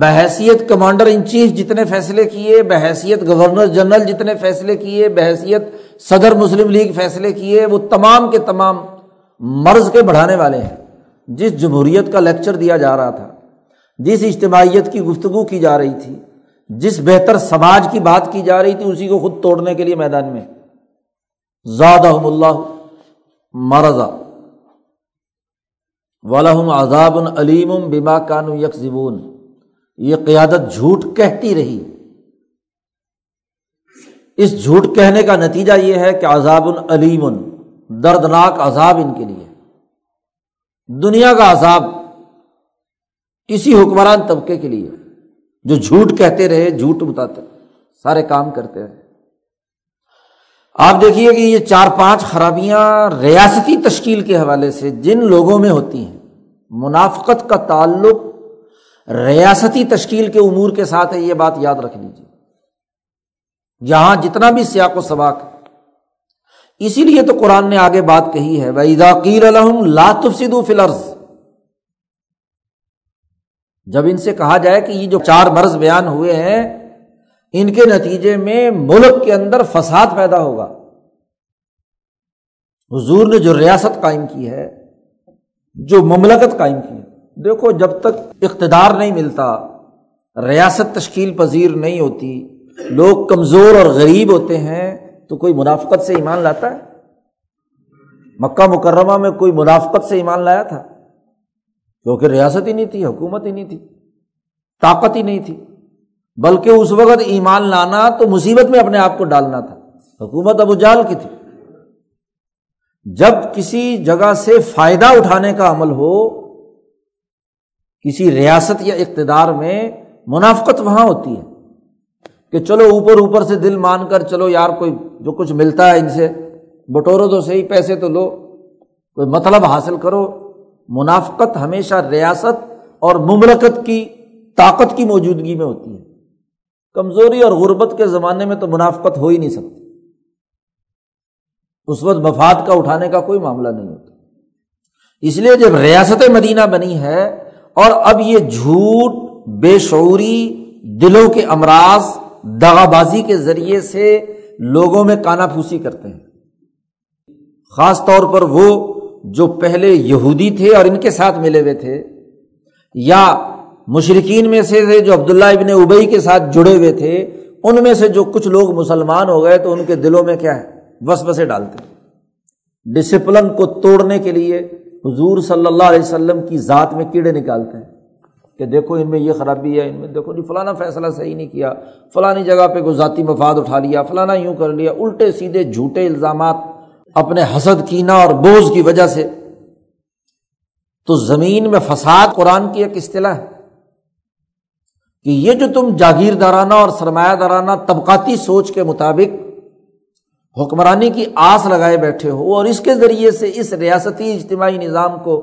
بحیثیت کمانڈر ان چیف جتنے فیصلے کیے، بحیثیت گورنر جنرل جتنے فیصلے کیے، بحیثیت صدر مسلم لیگ فیصلے کیے، وہ تمام کے تمام مرض کے بڑھانے والے ہیں۔ جس جمہوریت کا لیکچر دیا جا رہا تھا، جس اجتماعیت کی گفتگو کی جا رہی تھی، جس بہتر سماج کی بات کی جا رہی تھی، اسی کو خود توڑنے کے لیے میدان میں۔ زادہم اللہ مرضا وَلَهُمْ عَذَابٌ عَلِيمٌ بِمَا كَانُوا يَكْذِبُونَ۔ یہ قیادت جھوٹ کہتی رہی، اس جھوٹ کہنے کا نتیجہ یہ ہے کہ عذاب علیم، دردناک عذاب ان کے لیے، دنیا کا عذاب اسی حکمران طبقے کے لیے جو جھوٹ کہتے رہے، جھوٹ بتاتے، سارے کام کرتے رہے۔ آپ دیکھیے کہ یہ 4-5 خرابیاں ریاستی تشکیل کے حوالے سے جن لوگوں میں ہوتی ہیں، منافقت کا تعلق ریاستی تشکیل کے امور کے ساتھ ہے، یہ بات یاد رکھ لیجیے۔ یہاں جتنا بھی سیاق و سباق، اسی لیے تو قرآن نے آگے بات کہی ہے وَإِذَا قِيلَ لَهُمْ لَا تُفْسِدُوا فِي الْأَرْضِ، جب ان سے کہا جائے کہ یہ جو 4 مرض بیان ہوئے ہیں، ان کے نتیجے میں ملک کے اندر فساد پیدا ہوگا، حضور نے جو ریاست قائم کی ہے، جو مملکت قائم کی ہے، دیکھو جب تک اقتدار نہیں ملتا، ریاست تشکیل پذیر نہیں ہوتی، لوگ کمزور اور غریب ہوتے ہیں، تو کوئی منافقت سے ایمان لاتا ہے؟ مکہ مکرمہ میں کوئی منافقت سے ایمان لایا تھا؟ کیونکہ ریاست ہی نہیں تھی، حکومت ہی نہیں تھی، طاقت ہی نہیں تھی، بلکہ اس وقت ایمان لانا تو مصیبت میں اپنے آپ کو ڈالنا تھا، حکومت ابو جہل کی تھی۔ جب کسی جگہ سے فائدہ اٹھانے کا عمل ہو کسی ریاست یا اقتدار میں، منافقت وہاں ہوتی ہے کہ چلو اوپر سے دل مان کر چلو یار، کوئی جو کچھ ملتا ہے ان سے بٹورو تو صحیح، پیسے تو لو، کوئی مطلب حاصل کرو۔ منافقت ہمیشہ ریاست اور مملکت کی طاقت کی موجودگی میں ہوتی ہے۔ کمزوری اور غربت کے زمانے میں تو منافقت ہو ہی نہیں سکتی، اس وقت مفاد کا اٹھانے کا کوئی معاملہ نہیں ہوتا۔ اس لیے جب ریاست مدینہ بنی ہے اور اب یہ جھوٹ، بے شعوری، دلوں کے امراض، دغا بازی کے ذریعے سے لوگوں میں کانا پھوسی کرتے ہیں، خاص طور پر وہ جو پہلے یہودی تھے اور ان کے ساتھ ملے ہوئے تھے، یا مشرکین میں سے جو عبداللہ ابن ابی کے ساتھ جڑے ہوئے تھے، ان میں سے جو کچھ لوگ مسلمان ہو گئے تو ان کے دلوں میں کیا ہے، وسوسے ڈالتے ہیں۔ ڈسپلن کو توڑنے کے لیے حضور صلی اللہ علیہ وسلم کی ذات میں کیڑے نکالتے ہیں کہ دیکھو ان میں یہ خرابی ہے، ان میں دیکھو نہیں، فلانا فیصلہ صحیح نہیں کیا، فلانی جگہ پہ کوئی ذاتی مفاد اٹھا لیا، فلانا یوں کر لیا، الٹے سیدھے جھوٹے الزامات اپنے حسد، کینہ اور بغض کی وجہ سے۔ تو زمین میں فساد قرآن کی ایک اصطلاح ہے کہ یہ جو تم جاگیردارانہ اور سرمایہ دارانہ طبقاتی سوچ کے مطابق حکمرانی کی آس لگائے بیٹھے ہو اور اس کے ذریعے سے اس ریاستی اجتماعی نظام کو،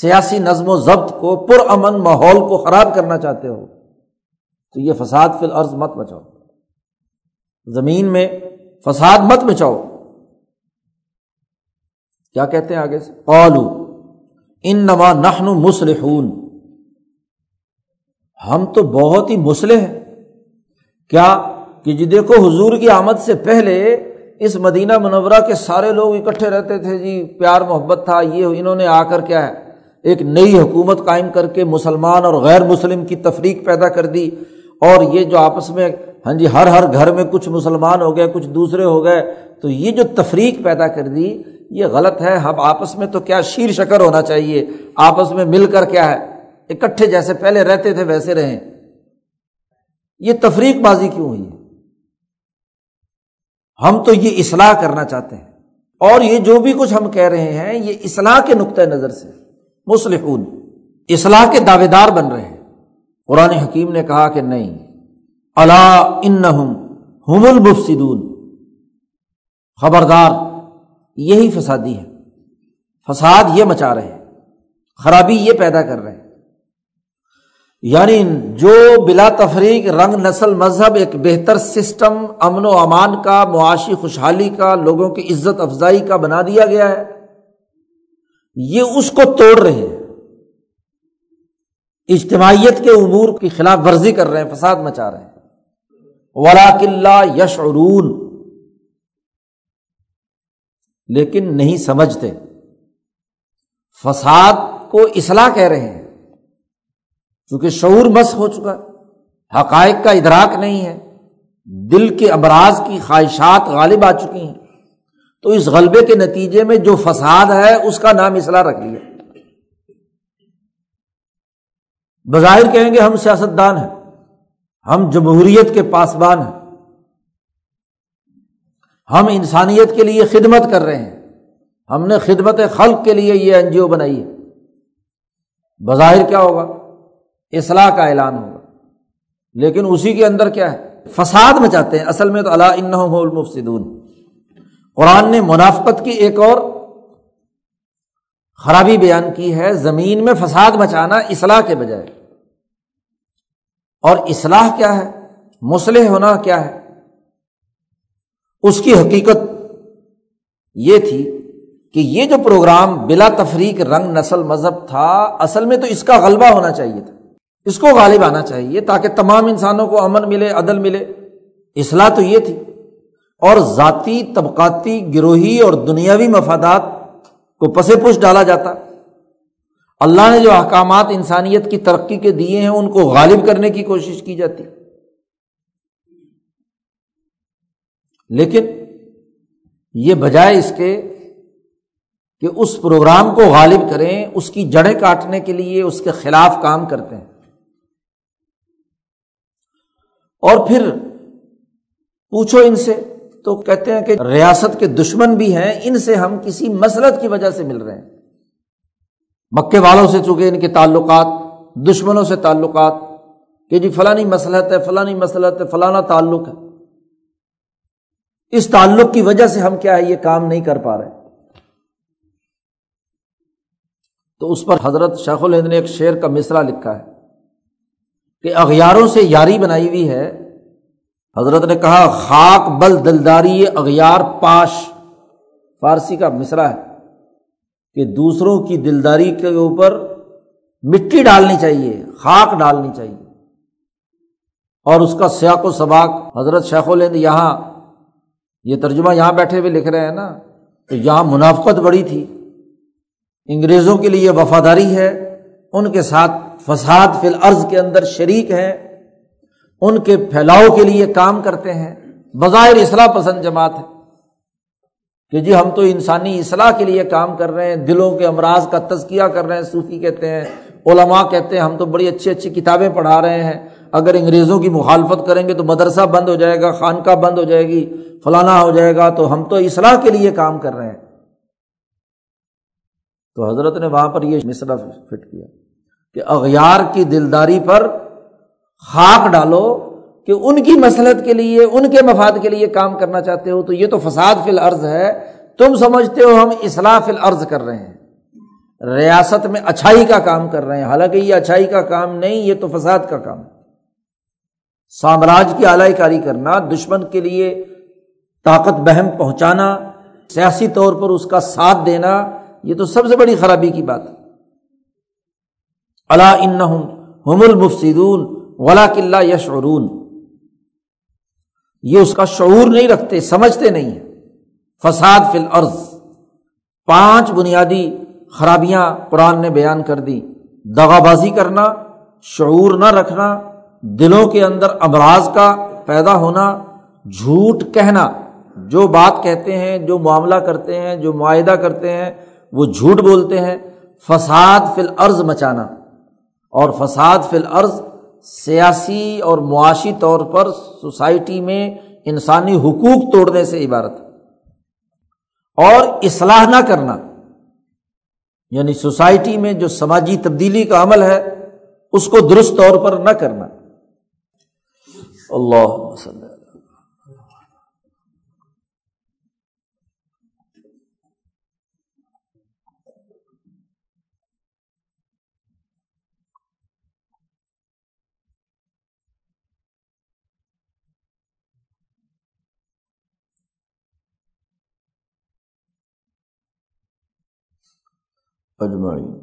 سیاسی نظم و ضبط کو، پرامن ماحول کو خراب کرنا چاہتے ہو، تو یہ فساد فی الارض مت مچاؤ، زمین میں فساد مت مچاؤ۔ کیا کہتے ہیں آگے سے؟ قالوا انما نحن مصلحون، ہم تو بہت ہی مصلح ہیں۔ کیا کہ جی دیکھو حضور کی آمد سے پہلے اس مدینہ منورہ کے سارے لوگ اکٹھے رہتے تھے، جی پیار محبت تھا، یہ انہوں نے آ کر کیا ہے، ایک نئی حکومت قائم کر کے مسلمان اور غیر مسلم کی تفریق پیدا کر دی، اور یہ جو آپس میں ہاں جی ہر گھر میں کچھ مسلمان ہو گئے، کچھ دوسرے ہو گئے، تو یہ جو تفریق پیدا کر دی یہ غلط ہے۔ ہم آپس میں تو کیا شیر شکر ہونا چاہیے، آپس میں مل کر کیا ہے اکٹھے جیسے پہلے رہتے تھے ویسے رہیں۔ یہ تفریق بازی کیوں ہوئی ہے؟ ہم تو یہ اصلاح کرنا چاہتے ہیں، اور یہ جو بھی کچھ ہم کہہ رہے ہیں یہ اصلاح کے نقطہ نظر سے مصلحون، اصلاح کے دعوے دار بن رہے ہیں۔ قرآن حکیم نے کہا کہ نہیں، الا انہم هم المفسدون، خبردار یہی فسادی ہے، فساد یہ مچا رہے ہیں، خرابی یہ پیدا کر رہے ہیں۔ یعنی جو بلا تفریق، رنگ، نسل، مذہب، ایک بہتر سسٹم امن و امان کا، معاشی خوشحالی کا، لوگوں کی عزت افزائی کا بنا دیا گیا ہے، یہ اس کو توڑ رہے ہیں، اجتماعیت کے امور کی خلاف ورزی کر رہے ہیں، فساد مچا رہے ہیں۔ وَلَٰكِن لَّا يَشْعُرُونَ، لیکن نہیں سمجھتے۔ فساد کو اصلاح کہہ رہے ہیں، چونکہ شعور مس ہو چکا، حقائق کا ادراک نہیں ہے، دل کے امراض کی خواہشات غالب آ چکی ہیں، تو اس غلبے کے نتیجے میں جو فساد ہے اس کا نام اصلاح رکھ لیا۔ بظاہر کہیں گے ہم سیاستدان ہیں، ہم جمہوریت کے پاسبان ہیں، ہم انسانیت کے لیے خدمت کر رہے ہیں، ہم نے خدمت خلق کے لیے یہ این جی او بنائی ہے، بظاہر کیا ہوگا، اصلاح کا اعلان ہوگا، لیکن اسی کے اندر کیا ہے، فساد مچاتے ہیں۔ اصل میں تو الا انہم المفسدون، قرآن نے منافقت کی ایک اور خرابی بیان کی ہے، زمین میں فساد مچانا اصلاح کے بجائے۔ اور اصلاح کیا ہے، مصلح ہونا کیا ہے، اس کی حقیقت یہ تھی کہ یہ جو پروگرام بلا تفریق، رنگ، نسل، مذہب تھا، اصل میں تو اس کا غلبہ ہونا چاہیے تھا، اس کو غالب آنا چاہیے تاکہ تمام انسانوں کو امن ملے، عدل ملے، اصلاح تو یہ تھی۔ اور ذاتی طبقاتی گروہی اور دنیاوی مفادات کو پسے پش ڈالا جاتا۔ اللہ نے جو احکامات انسانیت کی ترقی کے دیے ہیں ان کو غالب کرنے کی کوشش کی جاتی، لیکن یہ بجائے اس کے کہ اس پروگرام کو غالب کریں، اس کی جڑیں کاٹنے کے لیے اس کے خلاف کام کرتے ہیں۔ اور پھر پوچھو ان سے تو کہتے ہیں کہ ریاست کے دشمن بھی ہیں، ان سے ہم کسی مسلحت کی وجہ سے مل رہے ہیں۔ مکے والوں سے چونکہ ان کے تعلقات، دشمنوں سے تعلقات کہ جی فلانی مسلحت ہے، فلانی مسلحت ہے، فلانا تعلق ہے، اس تعلق کی وجہ سے ہم کیا ہے یہ کام نہیں کر پا رہے۔ تو اس پر حضرت شیخ الہند نے ایک شعر کا مصرع لکھا ہے کہ اغیاروں سے یاری بنائی ہوئی ہے۔ حضرت نے کہا خاک بل دلداری اغیار پاش، فارسی کا مصرع ہے کہ دوسروں کی دلداری کے اوپر مٹی ڈالنی چاہیے، خاک ڈالنی چاہیے۔ اور اس کا سیاق و سباق حضرت شیخ الہند یہاں یہ ترجمہ یہاں بیٹھے ہوئے لکھ رہے ہیں نا، تو یہاں منافقت بڑی تھی، انگریزوں کے لیے وفاداری ہے، ان کے ساتھ فساد فی الارض کے اندر شریک ہیں، ان کے پھیلاؤ کے لیے کام کرتے ہیں، بظاہر اصلاح پسند جماعت ہے کہ جی ہم تو انسانی اصلاح کے لیے کام کر رہے ہیں، دلوں کے امراض کا تزکیہ کر رہے ہیں۔ صوفی کہتے ہیں، علماء کہتے ہیں ہم تو بڑی اچھی اچھی کتابیں پڑھا رہے ہیں، اگر انگریزوں کی مخالفت کریں گے تو مدرسہ بند ہو جائے گا، خانقاہ بند ہو جائے گی، فلانا ہو جائے گا، تو ہم تو اصلاح کے لیے کام کر رہے ہیں۔ تو حضرت نے وہاں پر یہ مصرع فٹ کیا کہ اغیار کی دلداری پر خاک ڈالو کہ ان کی مصلحت کے لیے، ان کے مفاد کے لیے کام کرنا چاہتے ہو، تو یہ تو فساد فی الارض ہے، تم سمجھتے ہو ہم اصلاح فی الارض کر رہے ہیں، ریاست میں اچھائی کا کام کر رہے ہیں، حالانکہ یہ اچھائی کا کام نہیں، یہ تو فساد کا کام ہے۔ سامراج کی اعلی کاری کرنا، دشمن کے لیے طاقت بہم پہنچانا، سیاسی طور پر اس کا ساتھ دینا، یہ تو سب سے بڑی خرابی کی بات ہے۔ الا انہم ہم المفسدون ولکن لا یشعرون، یہ اس کا شعور نہیں رکھتے، سمجھتے نہیں ہیں۔ فساد فی الارض، 5 بنیادی خرابیاں قرآن نے بیان کر دی۔ دغا بازی کرنا، شعور نہ رکھنا، دلوں کے اندر امراض کا پیدا ہونا، جھوٹ کہنا، جو بات کہتے ہیں، جو معاملہ کرتے ہیں، جو معاہدہ کرتے ہیں وہ جھوٹ بولتے ہیں، فساد فی الارض مچانا۔ اور فساد فی الارض سیاسی اور معاشی طور پر سوسائٹی میں انسانی حقوق توڑنے سے عبارت ہے۔ اور اصلاح نہ کرنا، یعنی سوسائٹی میں جو سماجی تبدیلی کا عمل ہے اس کو درست طور پر نہ کرنا۔ اللہم صلی اللہ علیہ وسلم۔ اجمعین۔